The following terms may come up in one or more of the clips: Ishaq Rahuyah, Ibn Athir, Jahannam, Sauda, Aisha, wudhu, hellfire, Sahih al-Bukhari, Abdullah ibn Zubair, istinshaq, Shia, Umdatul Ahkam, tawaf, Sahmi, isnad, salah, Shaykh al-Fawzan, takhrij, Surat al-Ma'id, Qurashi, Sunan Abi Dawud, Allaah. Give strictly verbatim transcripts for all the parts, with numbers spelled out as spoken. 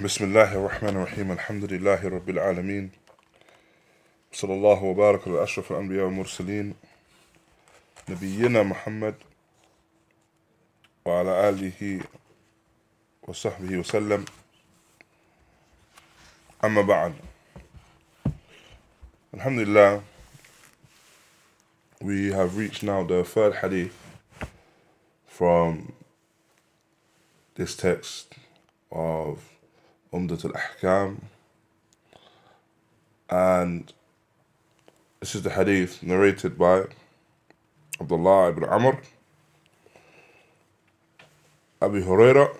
Bismillah ar-Rahman ar-Rahim, alhamdulillahi rabbil alameen. Sallallahu wa barak ala ashraf al-anbiya wa mursaleen. Nabiyyina Muhammad wa ala alihi wa sahbihi wa sallam. Amma ba'ad. Alhamdulillah, we have reached now the third hadith from this text of Umdatul Ahkam, and this is the hadith narrated by Abdullah ibn Amr, Abu Hurayrah,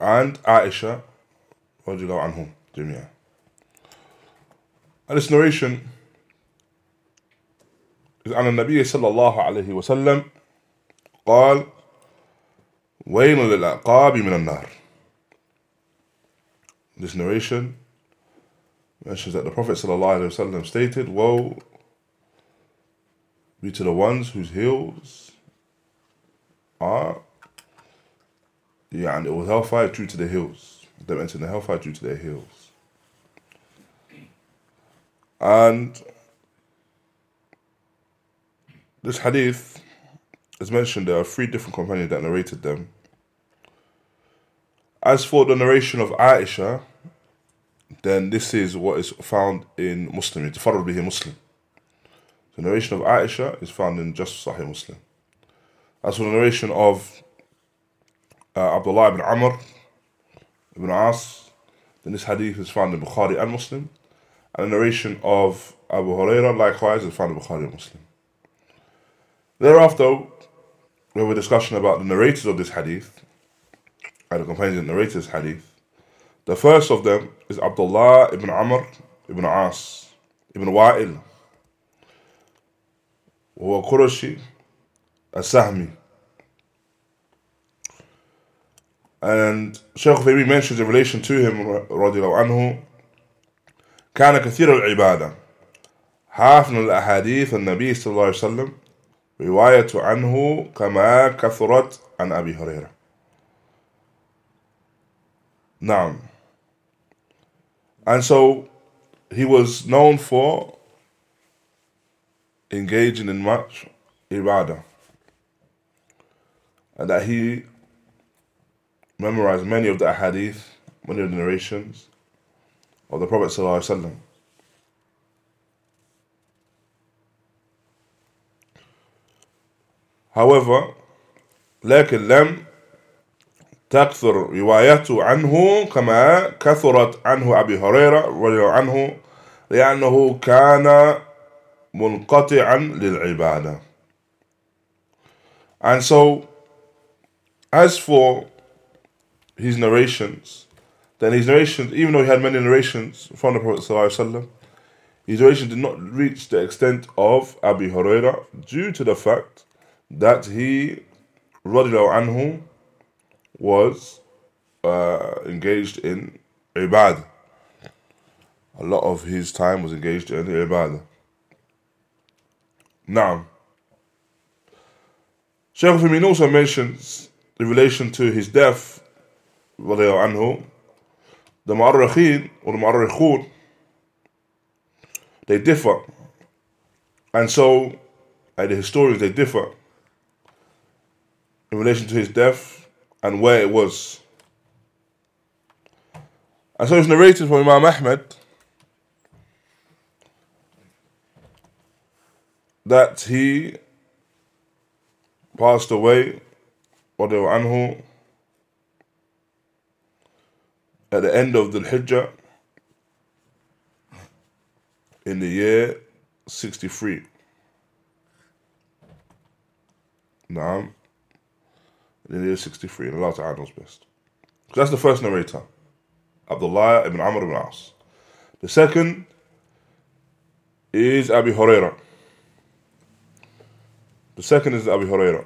and Aisha radiyallahu anhum jamia. And this narration is عن النبي صلى الله عليه وسلم قال وَيْنُ لِلْأَعْقَابِ مِنَ النَّارِ. This narration mentions that the Prophet ﷺ stated, woe be to the ones whose heels are, yeah, and it was hellfire due to their heels. They mentioned the hellfire due to their heels. And this hadith, as mentioned, there are three different companions that narrated them. As for the narration of Aisha, then this is what is found in Muslim. It's Farad bihi Muslim. The narration of Aisha is found in just Sahih Muslim. As for the narration of uh, Abdullah ibn Amr ibn As, then this hadith is found in Bukhari and Muslim. And the narration of Abu Hurairah, likewise, is found in Bukhari and Muslim. Thereafter, we have a discussion about the narrators of this hadith, and the companions that narrated this hadith. The first of them is Abdullah ibn Amr ibn As ibn Wa'il, who was Qurashi, a Sahmi. And Shaykh al-Fawzan mentions in relation to him, radiyallahu anhu, كان كثير العبادة حافظ الأحاديث النبي صلى الله عليه وسلم رواية عنه كما كثرت عن أبي هريرة. Naam. And so he was known for engaging in much ibadah, and that he memorized many of the hadith, many of the narrations of the Prophet sallallahu alaihi wasallam. However, لكن لم تكثر روايته عنه كما كثرت عنه أبي هريرة رضي عنه لأنه كان منقطعا للعبادة. And so, as for his narrations, then his narrations, even though he had many narrations from the Prophet ﷺ, his narration did not reach the extent of Abi Hurairah due to the fact that he, radiyallahu anhu, was uh, engaged in ibadah. A lot of his time was engaged in ibadah. Now, Shaykh al-Fawzan also mentions in relation to his death, radiyallahu anhu, the mu'arrikheen or the mu'arrikhun, they differ, and so, and the historians, they differ in relation to his death and where it was. And so it's narrated from Imam Ahmed that he passed away radiyallahu anhu at the end of the Hijjah in the year sixty-three. Naam. In the year sixty-three, and Allah Ta'ala knows best. So that's the first narrator, Abdullah ibn Amr ibn As. The second is Abu Hurairah. The second is Abu Hurairah.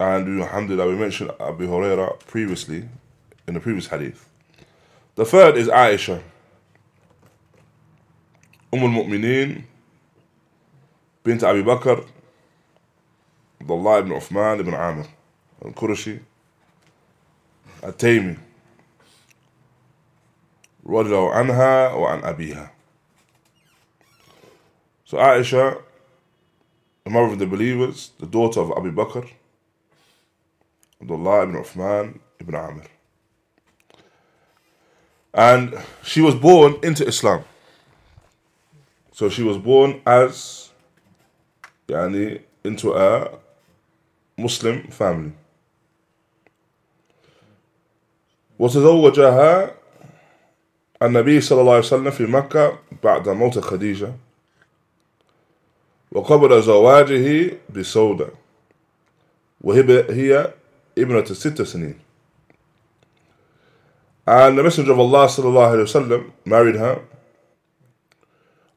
And alhamdulillah, we mentioned Abu Hurairah previously, in the previous hadith. The third is Aisha, Umm al-Mu'mineen, bint Abi Bakr, Abdullah ibn Uthman ibn Amr al-Qurashi, At-Taymi radhiallahu anha wa an abiha. So Aisha, the mother of the believers, the daughter of Abu Bakr, Abdullah ibn Uthman ibn Amr. And she was born into Islam. So she was born as, yani, into a Muslim family. وتزوجها النبي صلى الله عليه وسلم في مكة بعد موت خديجة وقبل زواجه بسودة وهي ابنة ست سنين. And the Messenger of Allah صلى الله عليه وسلم married her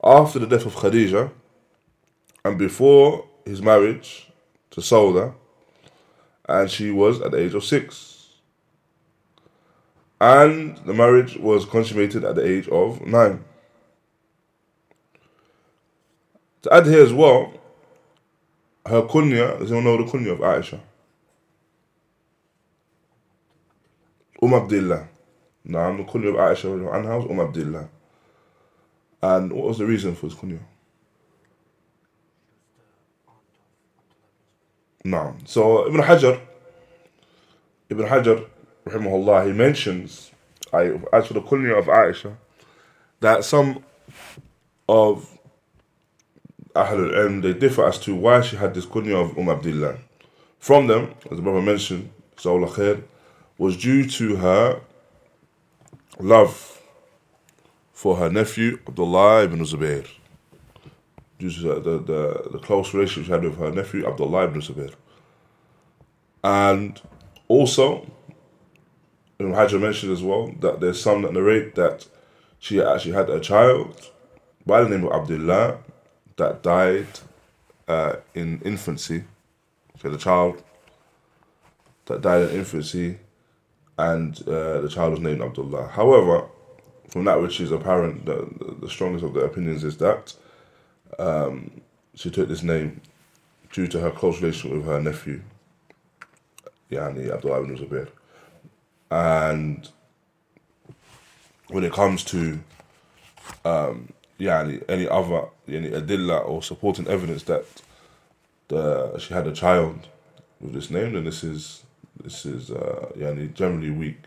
after the death of Khadija and before his marriage to Sauda, and she was at the age of six. And the marriage was consummated at the age of nine. To add here as well, her kunya, does anyone know the kunya of Aisha? Um Abdillah. Now, the kunya of Aisha was her house, Um Abdillah. And what was the reason for his kunya? No. So, Ibn Hajar, Ibn Hajar, rahimahullah, he mentions, as for the kunya of Aisha, that some of Ahlul Ilm, they differ as to why she had this kunya of Um Abdillah. From them, as the brother mentioned, Sa'ullah Khair, was due to her love for her nephew, Abdullah ibn Zubair. Due to the, the, the close relationship she had with her nephew, Abdullah ibn Zubair. And also, Ibn Hajar mentioned as well that there's some that narrate that she actually had a child by the name of Abdullah that died uh, in infancy. So the child that died in infancy, and uh, the child was named Abdullah. However, from that which is apparent, the, the strongest of the opinions is that um, she took this name due to her close relation with her nephew, yani Abdullah ibn Zubair. And when it comes to um, yeah, any other any adilla or supporting evidence that the, she had a child with this name, then this is this is uh, yeah, generally weak.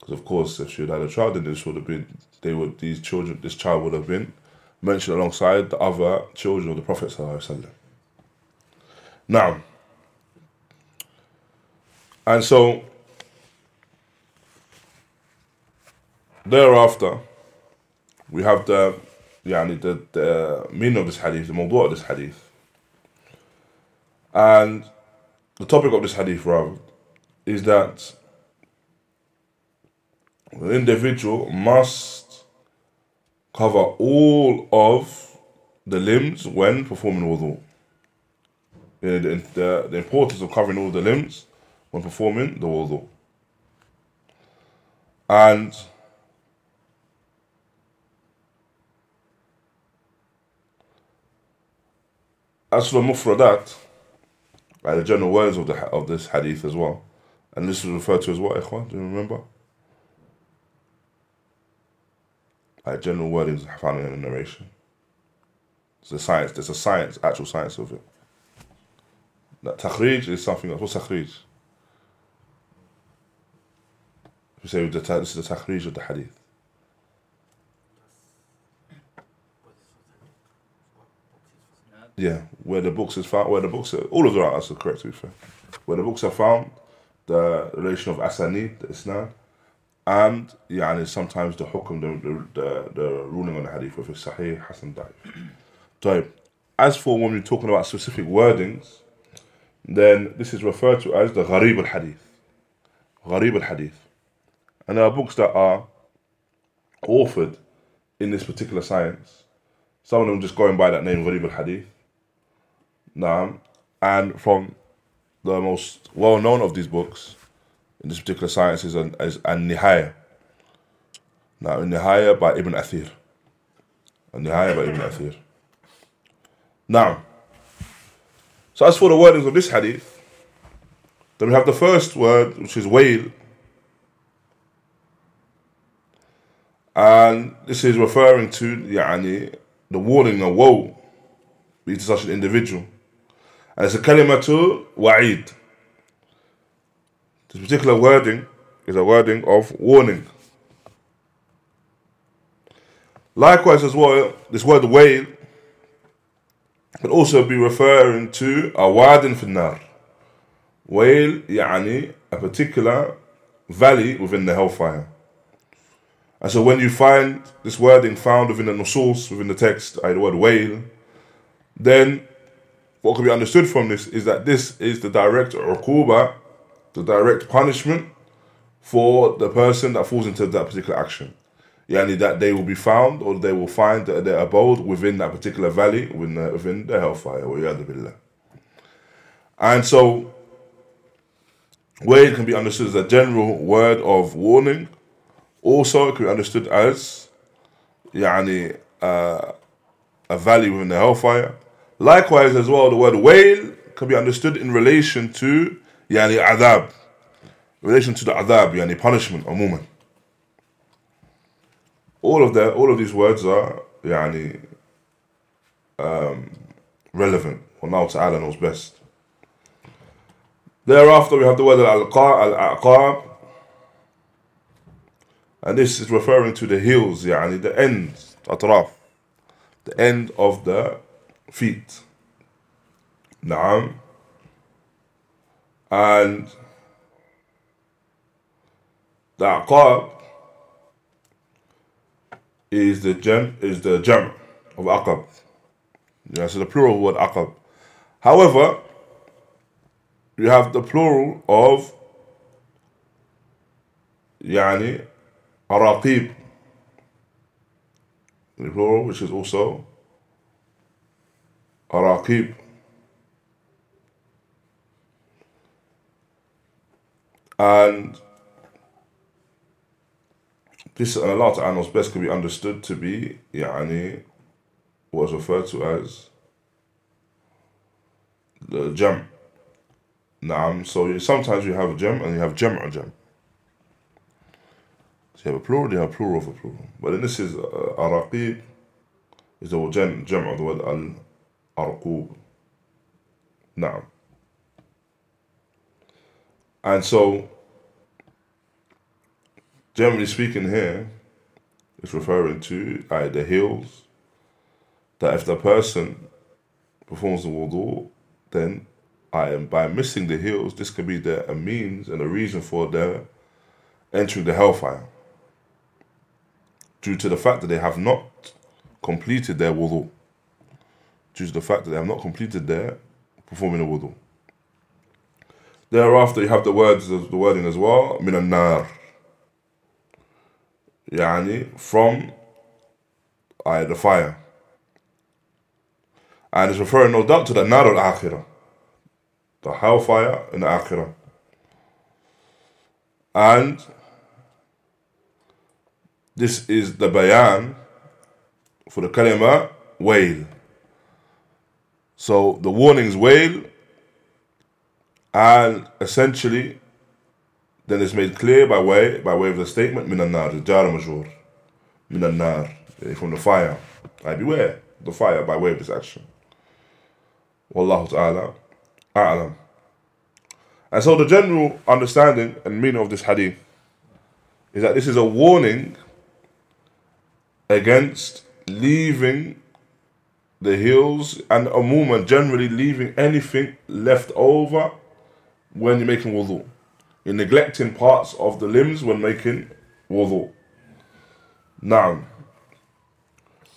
Because of course, if she had had a child, then this would have been they would these children this child would have been mentioned alongside the other children of the Prophet sallallahu alaihi wasallam. Now, and so. Thereafter, we have the, yani, the, the meaning of this hadith, the mawdu' of this hadith. And the topic of this hadith, rather, is that the individual must cover all of the limbs when performing wudhu. The, the, the importance of covering all the limbs when performing the wudhu. And as for the mufradat, like the general words of the of this hadith as well, and this is referred to as what, ikhwan? Do you remember? Like general wordings found in the narration. It's a science. There's a science, actual science of it. That takhrij is something else. What's takhrij? If you say this is the takhrij of the hadith. Yeah, where the books is found, where the books are, all of them are correct to be fair. Where the books are found, the relation of Asani, the Isnad, and yeah, and sometimes the hukum, the, the the ruling on the hadith, whether it's Sahih, Hasan, Da'if. So, as for when we're talking about specific wordings, then this is referred to as the Gharib al Hadith. Gharib al Hadith. And there are books that are authored in this particular science. Some of them just going by that name, Gharib al Hadith. Nah, and from the most well-known of these books in this particular science is an, is An-Nihaya. Now, An-Nihaya by Ibn Athir. An-Nihaya by Ibn Athir. Now, so as for the wordings of this hadith, then we have the first word, which is wail, And this is referring to يعني, the warning of woe be to such an individual. And it's a kalimatu wa'id. This particular wording is a wording of warning. Likewise as well, this word wail can also be referring to a wadin finnar. Wail, يعني, a particular valley within the hellfire. And so when you find this wording found within the nusus, within the text, the word wail, then what can be understood from this is that this is the direct uqubah, the direct punishment for the person that falls into that particular action. Yani that they will be found, or they will find their abode within that particular valley, within the, within the hellfire, wa'iyadu billah. And so, wail can be understood as a general word of warning. Also, it can be understood as يعني, uh, a valley within the hellfire. Likewise, as well, the word wail can be understood in relation to يعني, adab, in relation to the adab, يعني, punishment, umuman. All of that, all of these words are يعني, um, relevant. Allah Ta'ala knows best. Thereafter, we have the word al-aqab. And this is referring to the heels, يعني, the end, atraf, the end of the feet. Naam. And the aqab is the jam, is the jam of aqab. Yeah, so the plural word aqab. However, you have the plural of يعني, araqib, the plural, which is also araqib. And this, in Allah Ta'ala knows best, can be understood to be يعني, what is referred to as the jam. Naam. So sometimes you have jam and you have jam'a jam. So you have a plural, you have a plural of a plural. But then this is uh, araqib, is the jam, jam of the word al-arqub. Naam. And so, generally speaking here, it's referring to like, the heels, that if the person performs the wudhu, then I am, by missing the heels, this could be the, a means and a reason for their entering the hellfire, due to the fact that they have not completed their wudu. Due to the fact that they have not completed their performing a wudu. Thereafter, you have the words, the wording as well, min an-nar, yani from uh, the fire, and it's referring no doubt to the nar al-akhirah, the hellfire in the akhirah, and this is the bayan for the kalima wail. So the warnings wail, and essentially then it's made clear by way by way of the statement min an-nar, jar majur, min an-nar, from the fire. I beware the fire by way of this action. Wallahu ta'ala a'lam. And so the general understanding and meaning of this hadith is that this is a warning against leaving the heels and umuma, generally leaving anything left over when you're making wudu. You're neglecting parts of the limbs when making wudu. Now,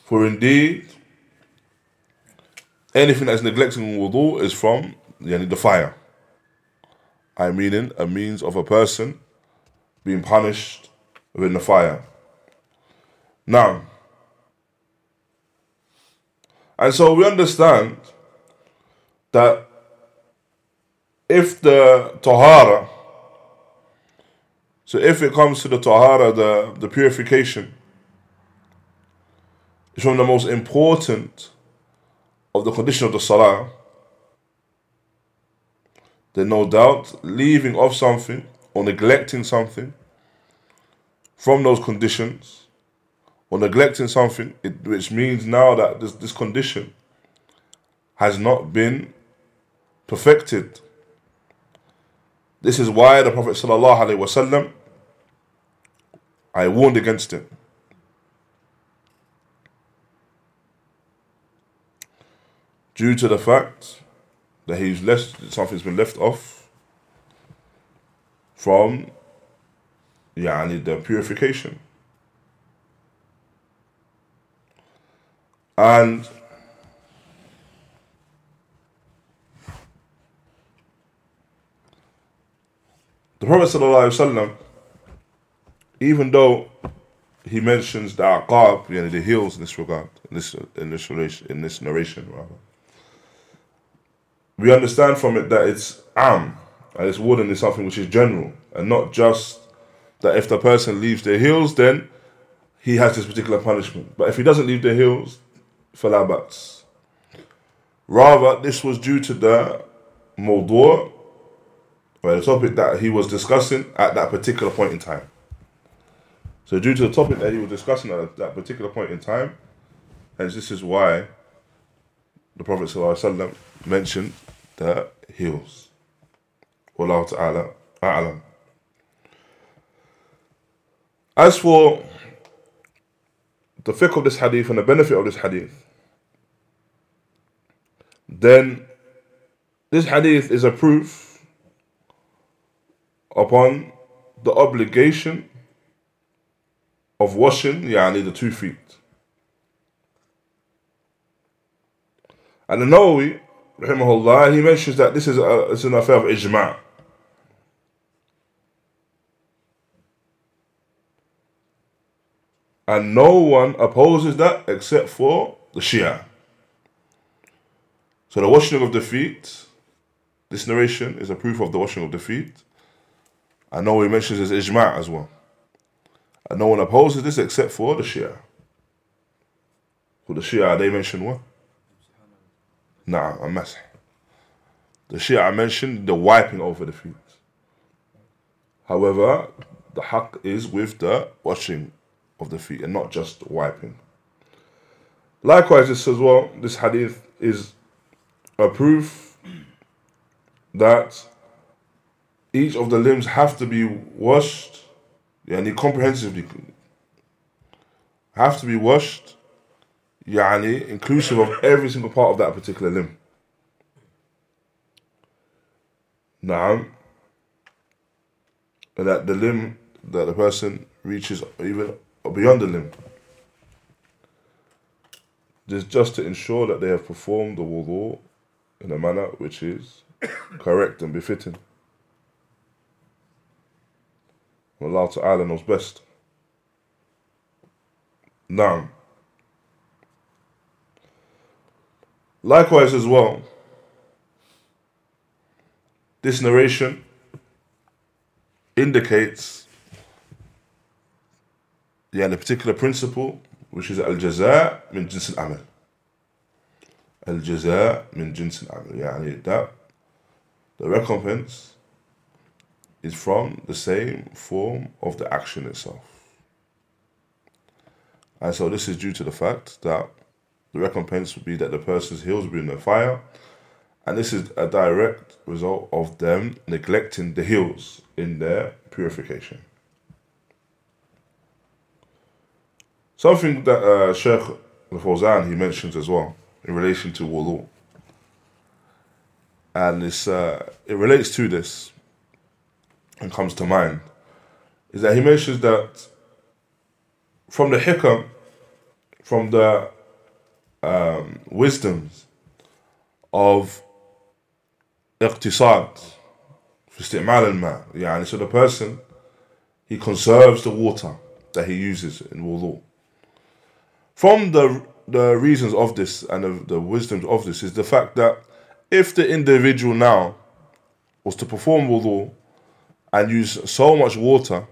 for indeed, anything that's neglecting wudu is from yani, the fire. I mean, a means of a person being punished within the fire. Now, and so we understand that if the tahara, so if it comes to the tahara, the, the purification, it's one of the most important of the condition of the salah, then no doubt leaving off something or neglecting something from those conditions or neglecting something, it, which means now that this, this condition has not been perfected. This is why the Prophet ﷺ, I warned against it. Due to the fact that he's left, something's been left off from yani, the purification. And the Prophet ﷺ, even though he mentions the aqab, yani, the heels in this regard, in this in this relation, in this narration rather, we understand from it that it's am, and it's warning is something which is general, and not just that if the person leaves their heels, then he has this particular punishment. But if he doesn't leave their heels, fala ba's. Rather, this was due to the mawdu', or the topic that he was discussing at that particular point in time. So due to the topic that he was discussing at that particular point in time, and this is why the Prophet ﷺ mentioned the heels. Wallahu ta'ala a'lam. As for the fiqh of this hadith and the benefit of this hadith, then this hadith is a proof upon the obligation of washing yani, the two feet. And the Nawawi, rahimahullah, he mentions that this is a, it's an affair of ijma'. And no one opposes that except for the Shia. So the washing of the feet, this narration is a proof of the washing of the feet. And Nawawi mentions this ijma' as well. And no one opposes this except for the Shia. For the Shia, they mention what? Nah, al-masih. The Shia mentioned the wiping over the feet. However, the haqq is with the washing of the feet and not just wiping. Likewise, this as well, this hadith is a proof that each of the limbs have to be washed, yani comprehensively, have to be washed, yani inclusive of every single part of that particular limb. Naam, and that the limb that the person reaches even beyond the limb. This is just to ensure that they have performed the wudu in a manner which is correct and befitting. Allah Ta'ala knows best. Naam. Likewise as well, this narration indicates yeah, the particular principle, which is al-jaza' min jins al-amal. Al-jaza' min jins al-amal. Yeah, that the recompense is from the same form of the action itself. And so this is due to the fact that the recompense would be that the person's heels would be in the fire, and this is a direct result of them neglecting the heels in their purification. Something that uh, Shaykh al-Fawzan, he mentions as well in relation to wudu, and it's, uh, it relates to this and comes to mind, is that he mentions that from the hikam, from the Um, wisdoms of اقتصاد في استعمال الماء, يعني so the person, he conserves the water that he uses in wudu. From the the reasons of this and the, the wisdoms of this is the fact that if the individual now was to perform wudu and use so much water,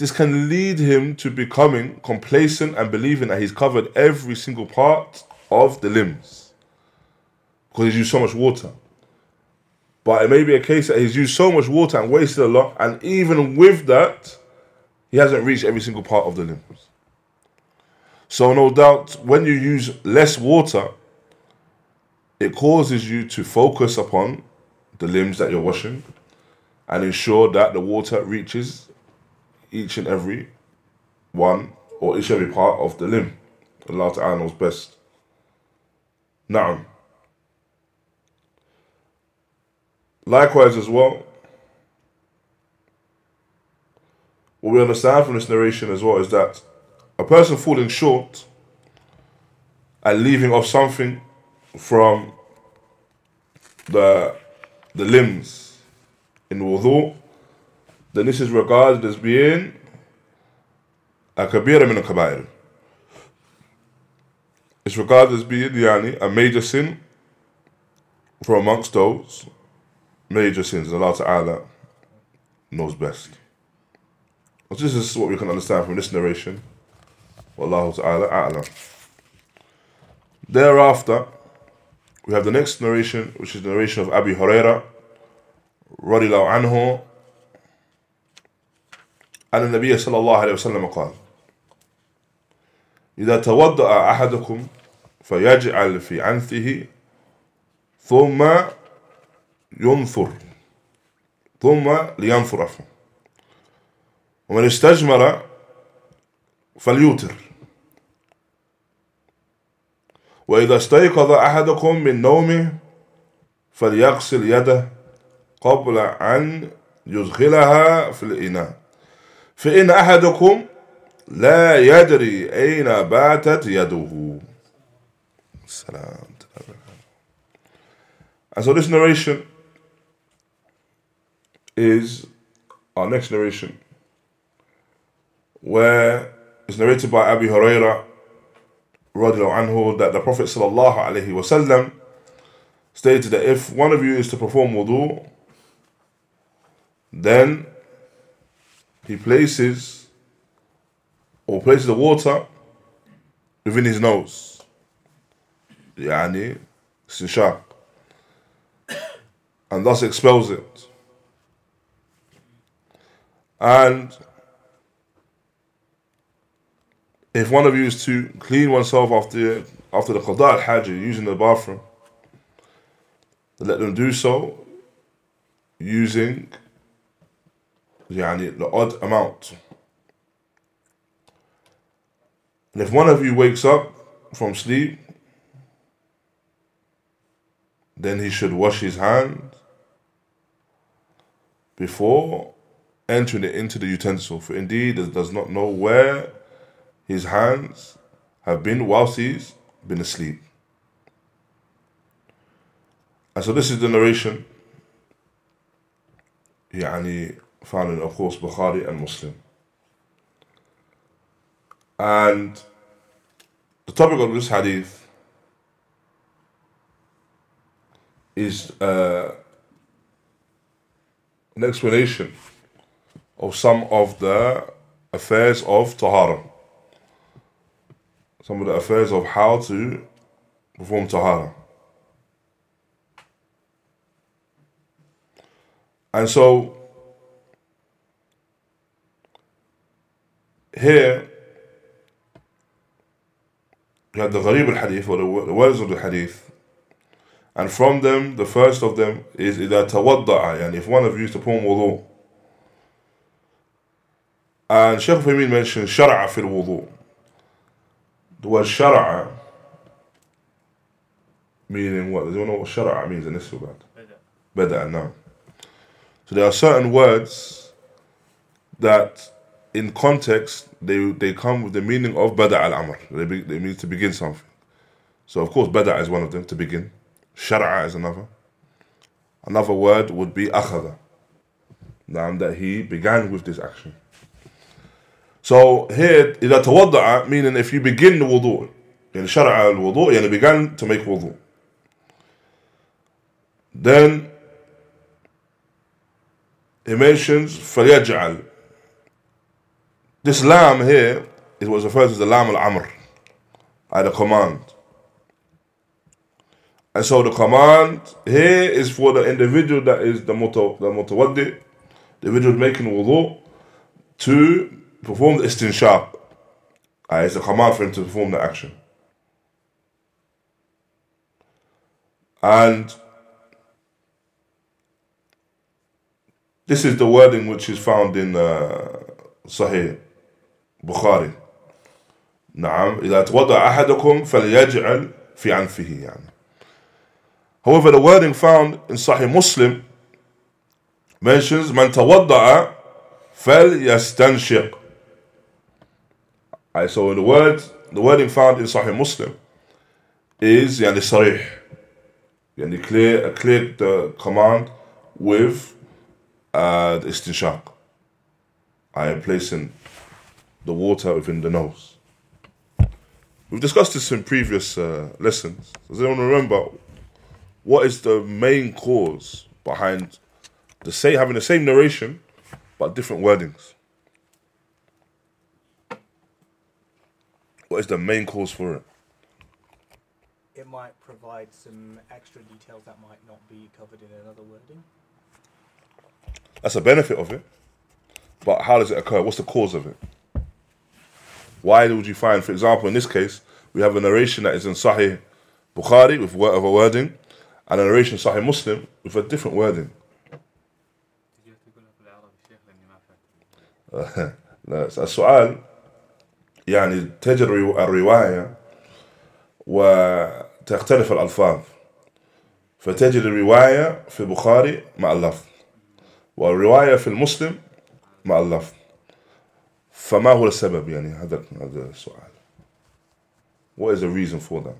this can lead him to becoming complacent and believing that he's covered every single part of the limbs because he's used so much water. But it may be a case that he's used so much water and wasted a lot, and even with that, he hasn't reached every single part of the limbs. So no doubt, when you use less water, it causes you to focus upon the limbs that you're washing and ensure that the water reaches each and every one or each and every part of the limb. Allah Ta'ala knows best. Na'am. Likewise as well, what we understand from this narration as well is that a person falling short and leaving off something from the the limbs in wudhu, then this is regarded as being a kabira min al-kabair. It's regarded as being yani, a major sin from amongst those major sins. Allah Ta'ala knows best. This is what we can understand from this narration. Wallahu Ta'ala a'lam. Thereafter, we have the next narration, which is the narration of Abu Hurayrah, radiyallahu anhu, and the Nabi sallallahu alayhi wa sallam قال: إذا توضأ أحدكم فيجعل في أنفه ثم ينثر ثم لينثر عفوا ومن استجمر فليوتر وإذا استيقظ أحدكم من نومه فليغسل يده قبل أن يدخلها في الإناء فإن أحدكم لا يدري أين باتت يده. السلام. And so this narration is our next narration, where it's narrated by Abu Hurayrah radiyallahu anhu that the Prophet sallallahu alaihi wasallam stated that if one of you is to perform wudu, then he places or places the water within his nose, yani sinshaq, and thus expels it. And if one of you is to clean oneself after after the Qada al-Hajj using the bathroom, let them do so using yani, the odd amount. And if one of you wakes up from sleep, then he should wash his hands before entering it into the utensil, for indeed it does not know where his hands have been whilst he's been asleep. And so this is the narration yani, found in, of course, Bukhari and Muslim. And the topic of this hadith is uh, an explanation of some of the affairs of Tahara. Some of the affairs of how to perform Tahara. And so, here, we have the Gharib al-Hadith, or the words of the Hadith. And from them, the first of them is إِذَا تَوَضَّعَ, and if one of you is to perform wudu. And Shaykh al-Fawzan mentioned شَرْعَ فِي الْوُضُوء. The word shara'a, meaning what? Does anyone know what shara'a means in this regard? Bada'a, no. So there are certain words that in context, they they come with the meaning of bada'a al-amr. They, be, they mean to begin something. So of course bada'a is one of them, to begin. Shara'a is another. Another word would be akhada. Now that he began with this action. So here, إذا تودع, meaning if you begin the wudu, يعني شرع الوضوء, يعني began to make wudu, then he mentions فليجعل. This lam here, it was referred to as the lam al-amr, by the command. And so the command here is for the individual that is the muta, the mutawaddi, the individual making wudu, to perform the istinshaq, Uh, it's a command for him to perform that action. And this is the wording which is found in uh, Sahih Bukhari. نعم إذا توضأ أحدكم فليجعل في أنفه يعني. However, the wording found in Sahih Muslim mentions من توضأ فليستنشق. Right, so the word, the wording found in Sahih Muslim is يعني صريح يعني clear, a clear the command with uh, the istinshaq. I am placing the water within the nose. We've discussed this in previous uh, lessons. Does anyone remember what is the main cause behind the same, having the same narration but different wordings? What is the main cause for it? It might provide some extra details that might not be covered in another wording. That's a benefit of it. But how does it occur? What's the cause of it? Why would you find, for example, in this case, we have a narration that is in Sahih Bukhari with a wording, and a narration in Sahih Muslim with a different wording. السؤال يعني تجري الرواية وتختلف الألفاظ فتجد الرواية في البخاري مع اللفظ والرواية في المسلم مع اللفظ فما هو السبب يعني هذا هذا السؤال. What is the reason for that?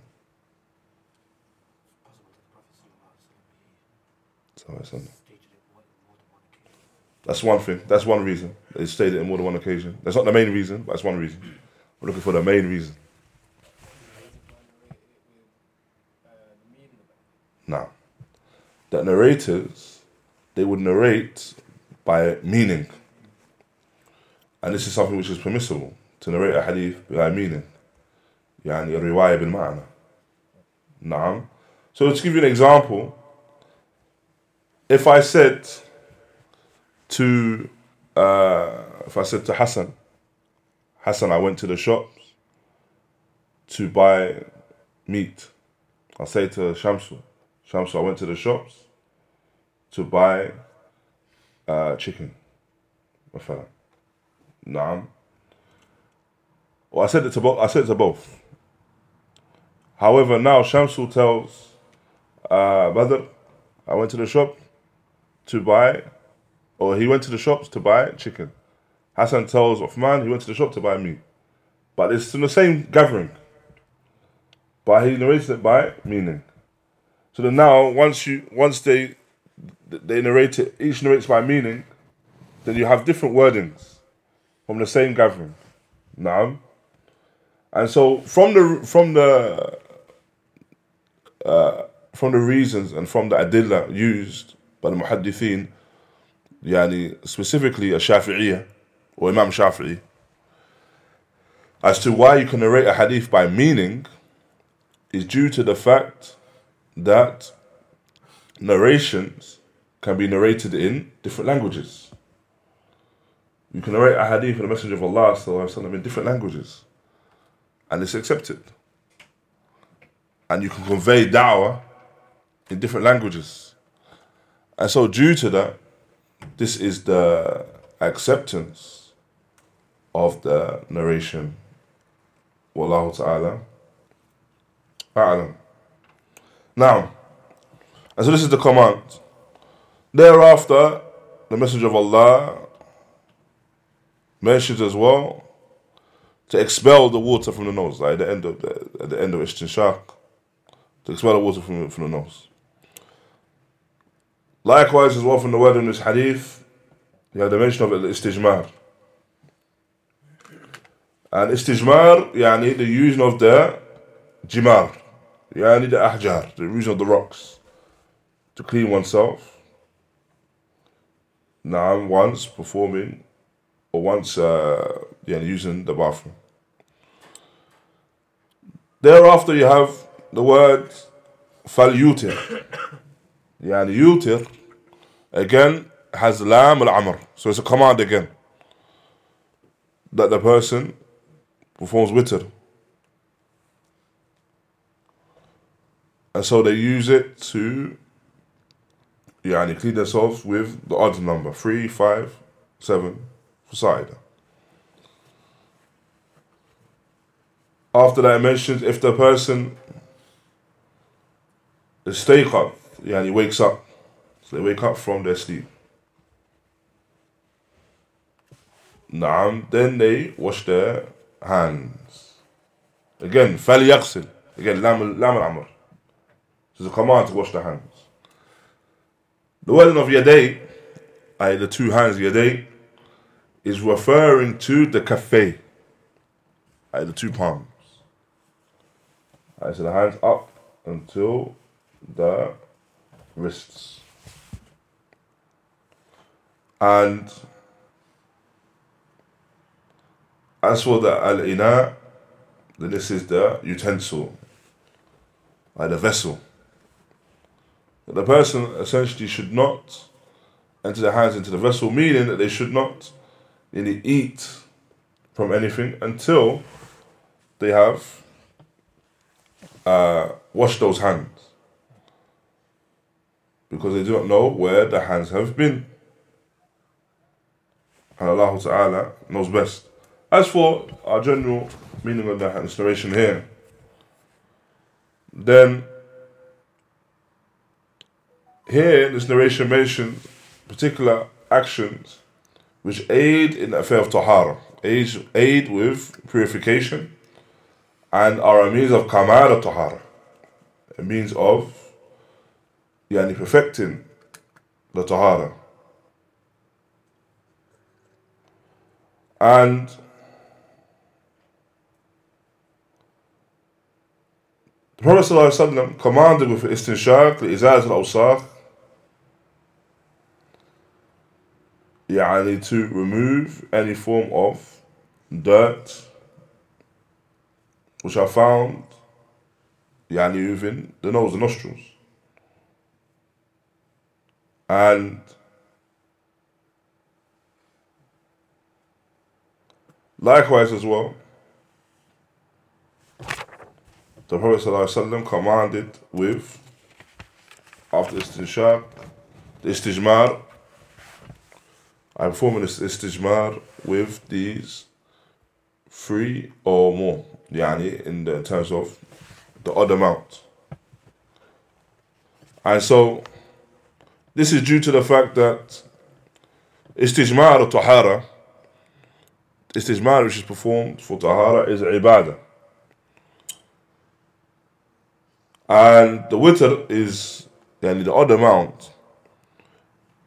That's one thing. That's one reason. They stated it on more than one occasion. That's not the main reason, but that's one reason. We're looking for the main reason. Now, that narrators, they would narrate by meaning. And this is something which is permissible, to narrate a hadith without meaning. يعني الرواية بالمعنى. نعم. So to give you an example, if I said to, uh, if I said to Hassan, Hassan, I went to the shops to buy meat. I'll say to Shamsu, Shamsu, I went to the shops to buy uh, chicken. مثلا. Naam. Well, I said it to both. I said it to both. However, now Shamsul tells uh, Badr, I went to the shop to buy, or he went to the shops to buy chicken. Hassan tells Uthman, he went to the shop to buy meat. But it's in the same gathering. But he narrates it by meaning. So then now, once you, once they, they narrate it, each narrates by meaning, then you have different wordings from the same gathering. Naam. And so from the from the uh, from the reasons and from the adillah used by the muhaddithin, yani specifically a Shafi'iyah or Imam Shafi'i, as to why you can narrate a hadith by meaning is due to the fact that narrations can be narrated in different languages. You can narrate a hadith from the Messenger of Allah وسلم, in different languages. And it's accepted. And you can convey da'wah in different languages. And so due to that, this is the acceptance of the narration. Wallahu ta'ala a'lam. Now, and so this is the command. Thereafter, the Messenger of Allah mentions as well to expel the water from the nose, like at the end of the, at the end of istinshaq, to expel the water from from the nose. Likewise, as well from the word in this hadith, you have the mention of al-istijmar. And istijmar, yani the using of the jimar, yani the ahjar, the using of the rocks to clean oneself. Naam, once performing. Or once uh, yeah, using the bathroom. Thereafter you have the word فَلْيُوتِرْ يعني يوتر again has lam al-amr. So it's a command again that the person performs witr. And so they use it to yeah, and they clean themselves with the odd number, three, five, seven, for Sa'idah. After that, I mentioned if the person is istayqadh, yeah, and he wakes up, so they wake up from their sleep. Naam, then they wash their hands. Again, fal yaqsil. Again, lam al amr. This is a command to wash the hands. The wording of yaday, that is the two hands, yaday, is referring to the kaffay, that is the two palms. That is the hands up until the wrists. And as for the al-ina, then this is the utensil, like the vessel. The person essentially should not enter their hands into the vessel, meaning that they should not really eat from anything until they have uh, washed those hands, because they do not know where the hands have been. And Allah Ta'ala knows best. As for our general meaning of the narration here, then here this narration mentions particular actions which aid in the affair of tahara, aid, aid with purification, and are a means of kamal of tahara, a means of yani perfecting the tahara. And the Prophet sallallahu alaihi wasallam commanded with istinshaq, izaz al-awsakh, yani to remove any form of dirt which are found yani within the nose and nostrils. And likewise as well, the Prophet ﷺ commanded with, after istinshaq, the istijmar. I perform an istijmar with these three or more, yani in the terms of the odd amount. And so, this is due to the fact that istijmar or tahara, istijmar which is performed for tahara, is ibadah. And the witr is, yani the odd amount,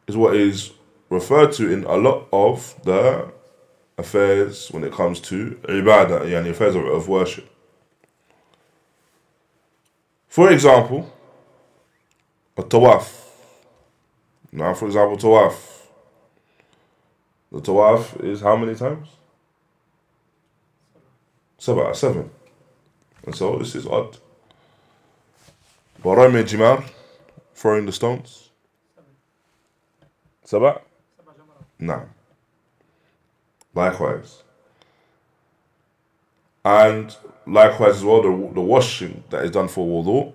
is what is referred to in a lot of the affairs when it comes to ibadah, yani affairs of, of worship. For example, a tawaf. Now, for example, tawaf. The tawaf is how many times? Sabah, seven. And so this is odd. Waram al-jimar, throwing the stones. Sabah? Nah. Likewise. And likewise as well, the, the washing that is done for wudhu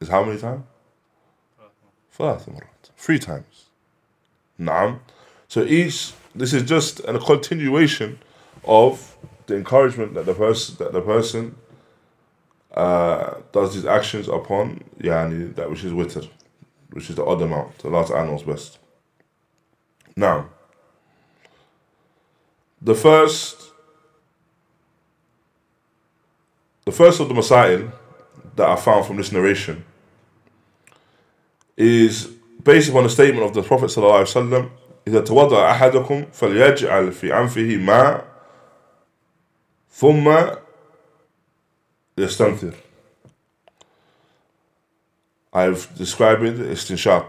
is how many times? Three times. Naam. So each, this is just a continuation of the encouragement that the person, that the person Uh, does these actions upon yani that which is witr, which is the odd amount. Allah Ta'ala knows best. Now, the first, the first of the masail that I found from this narration is based upon a statement of the Prophet sallallahu alaihi wasallam: "إذا توضأ أحدكم فليجعل في أنفه ماء ثم yastanthir." I've described it as istinshaq.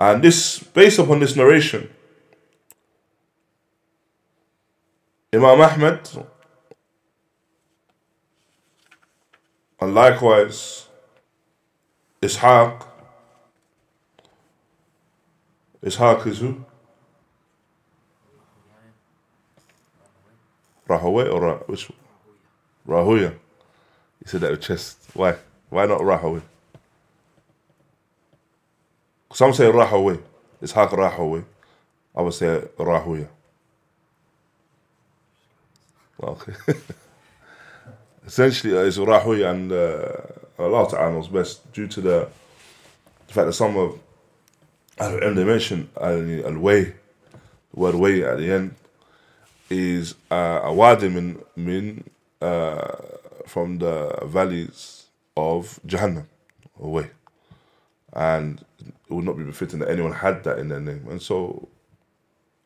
And this, based upon this narration, Imam Ahmed, and likewise Ishaq, Ishaq is who? Rahaway or Rah- which Rahuyah? You said that with chest. Why? Why not Rahaway? Some say Rahaway. Ishaq Rahuyah. I would say Rahuyah. Okay. Essentially, uh, it's Rahuyah, and uh, Allah Ta'ala was best due to the, the fact that some of and they mentioned al-way, the word way at the end is a wadi min min uh, from the valleys of Jahannam, away, and it would not be befitting that anyone had that in their name. And so,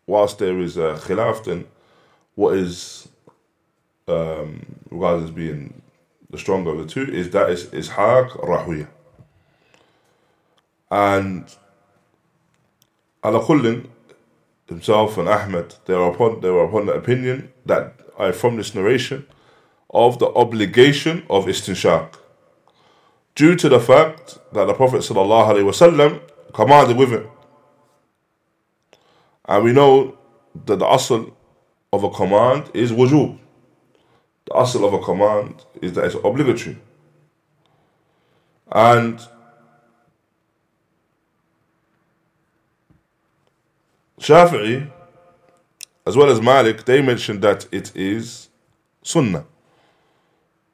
whilst there is a khilaf, then what is um, regarded as being the stronger of the two is that is Ishaq Rahuyah. And Ala Kullin himself and Ahmed, they were upon they were upon the opinion that I from this narration of the obligation of istinshaq, due to the fact that the Prophet sallallahu alaihi wasallam commanded with it, and we know that the asl of a command is wujub. The asl of a command is that it's obligatory, and Shafi'i, as well as Malik, they mentioned that it is sunnah.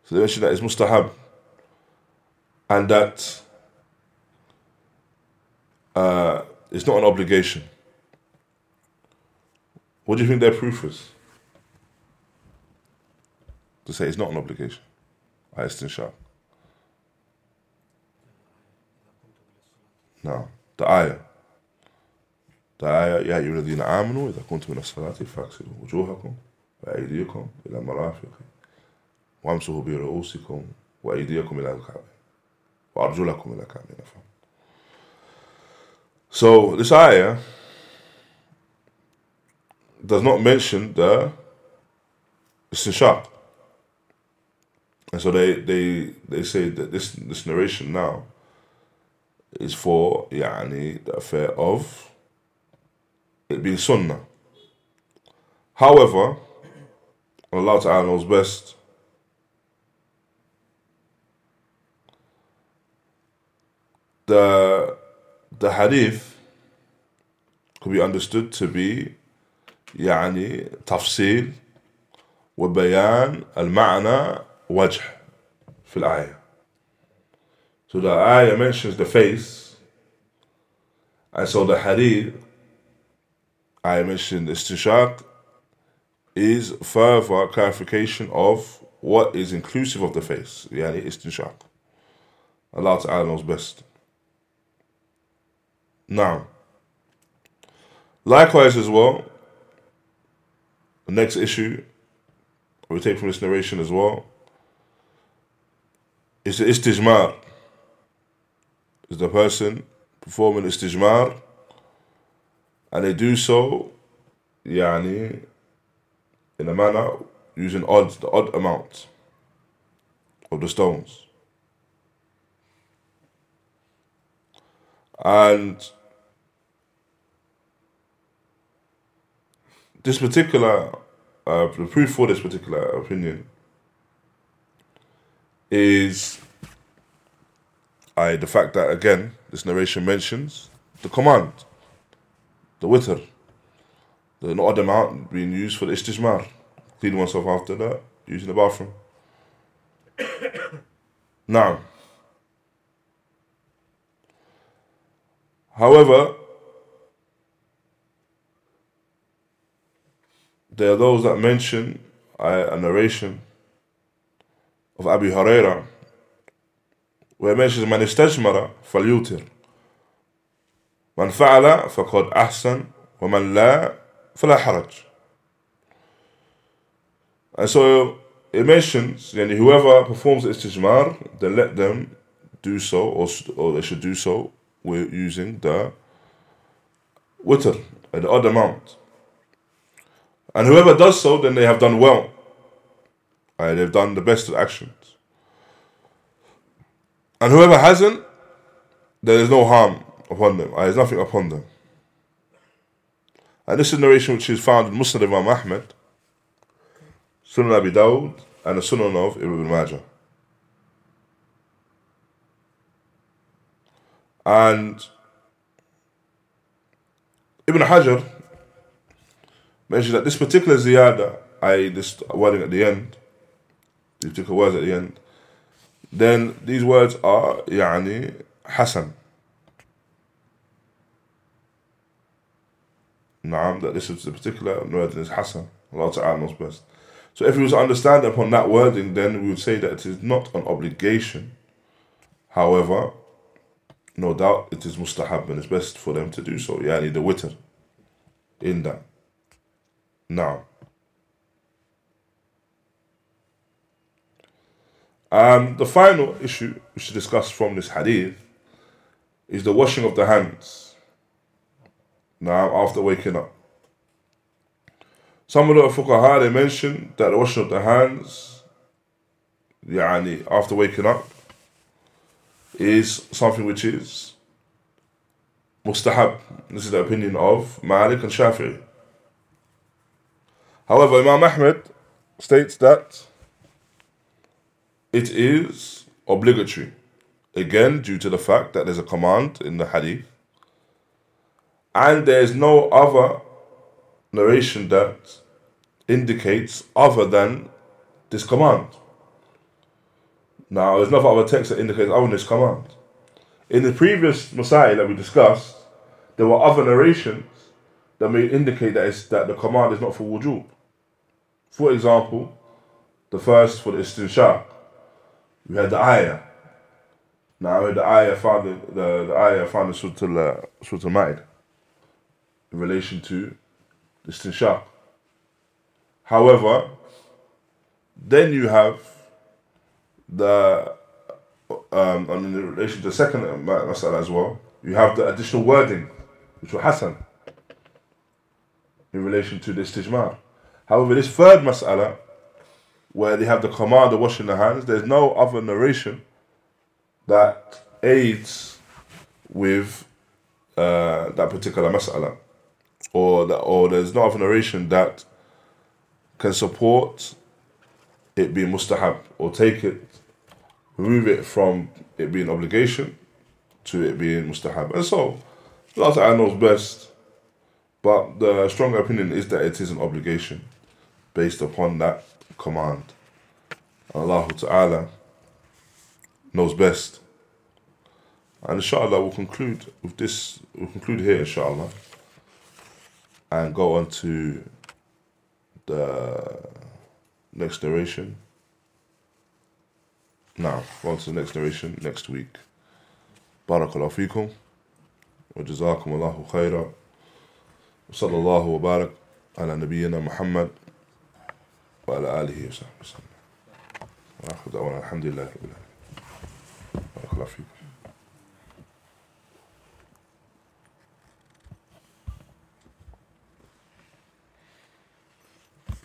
So they mentioned that it's mustahab, and that uh, it's not an obligation. What do you think their proof is? To say it's not an obligation. Istinshaq. No, the ayah. يا أيها الذين آمنوا إذا كنتم من الصلاة فاغسلوا وجوهكم وأيديكم إلى المرافق وامسحوا برؤوسكم وأيديكم إلى الكعبين وأرجلكم إلى الكعبين. So this ayah does not mention the istinshaq, and so they they they say that this this narration now is for يعني the affair of it being sunnah. However, Allah Ta'ala knows best. The the hadith could be understood to be يعني تفصيل وبيان المعنى وجه في الآية. So the ayah mentions the face, and so the hadith I mentioned istinshaq is further clarification of what is inclusive of the face. Yani istinshaq. Allah Ta'ala knows best. Now, likewise as well, the next issue we take from this narration as well is the istijmar. Is the person performing istijmar, and they do so يعني in a manner using odds, the odd amount of the stones. And this particular uh, the proof for this particular opinion is I the fact that again this narration mentions the command, the witr, the odd amount being used for the istijmar, cleaning oneself after that, using the bathroom. Now, however, there are those that mention uh, a narration of Abu Hurayrah where it mentions man istajmara falyutir. Man fa'ala faqad ahsan wa man la fala haraj. And so it mentions yani, whoever performs istijmar, then let them do so, or, or they should do so with using the witr, the odd amount. And whoever does so, then they have done well. And they've done the best of actions. And whoever hasn't, there is no harm upon them. There is nothing upon them. And this is narration which is found in Muslim Imam Ahmed, Sunan Abi Dawud, and the Sunan of Ibn Majah. And Ibn Hajar mentioned that this particular ziyadah, I just wording at the end, these particular words at the end, then these words are يعني حسن. Naam, that this is the particular word is Hasan. Allah Ta'ala knows best. So if we was to understand upon that wording, then we would say that it is not an obligation. However, no doubt it is mustahab, and it's best for them to do so. Yani the witr in that. Now, um, the final issue we should discuss from this hadith is the washing of the hands. Now, after waking up, some of the fuqaha, they mentioned that the washing of the hands, يعني, after waking up, is something which is mustahab. This is the opinion of Malik and Shafi'i. However, Imam Ahmed states that it is obligatory, again due to the fact that there's a command in the hadith. And there is no other narration that indicates other than this command. Now, there's no other text that indicates other than this command. In the previous Masail that we discussed, there were other narrations that may indicate that, it's, that the command is not for wujub. For example, the first for the istinshaq, we had the ayah. Now, the ayah found the, the, the ayah found the Surat al-Ma'id. In relation to istinshaq. However, then you have the um, I mean, in relation to the second mas'ala as well, you have the additional wording, which were hasan, in relation to the istijmar. However, this third mas'ala, where they have the command of washing the hands, there's no other narration that aids with uh, that particular mas'ala. Or that, or there's no other narration that can support it being mustahab, or take it, remove it from it being obligation to it being mustahab. And so, Allah Ta'ala knows best, but the stronger opinion is that it is an obligation based upon that command. Allah Ta'ala knows best. And inshallah, we'll conclude with this, we'll conclude here, inshallah. And go on to the next narration. Now, go on to the next narration next week. Barakallahu feekum. Wa jazakum Allahu khaira. Wa sallallahu wa barak ala nabiyyina Muhammad. Wa ala alihi wa sahbihi wa sallam. Wa akhu da'wana alhamdulillahi rabbil alamin. Barakallahu feekum.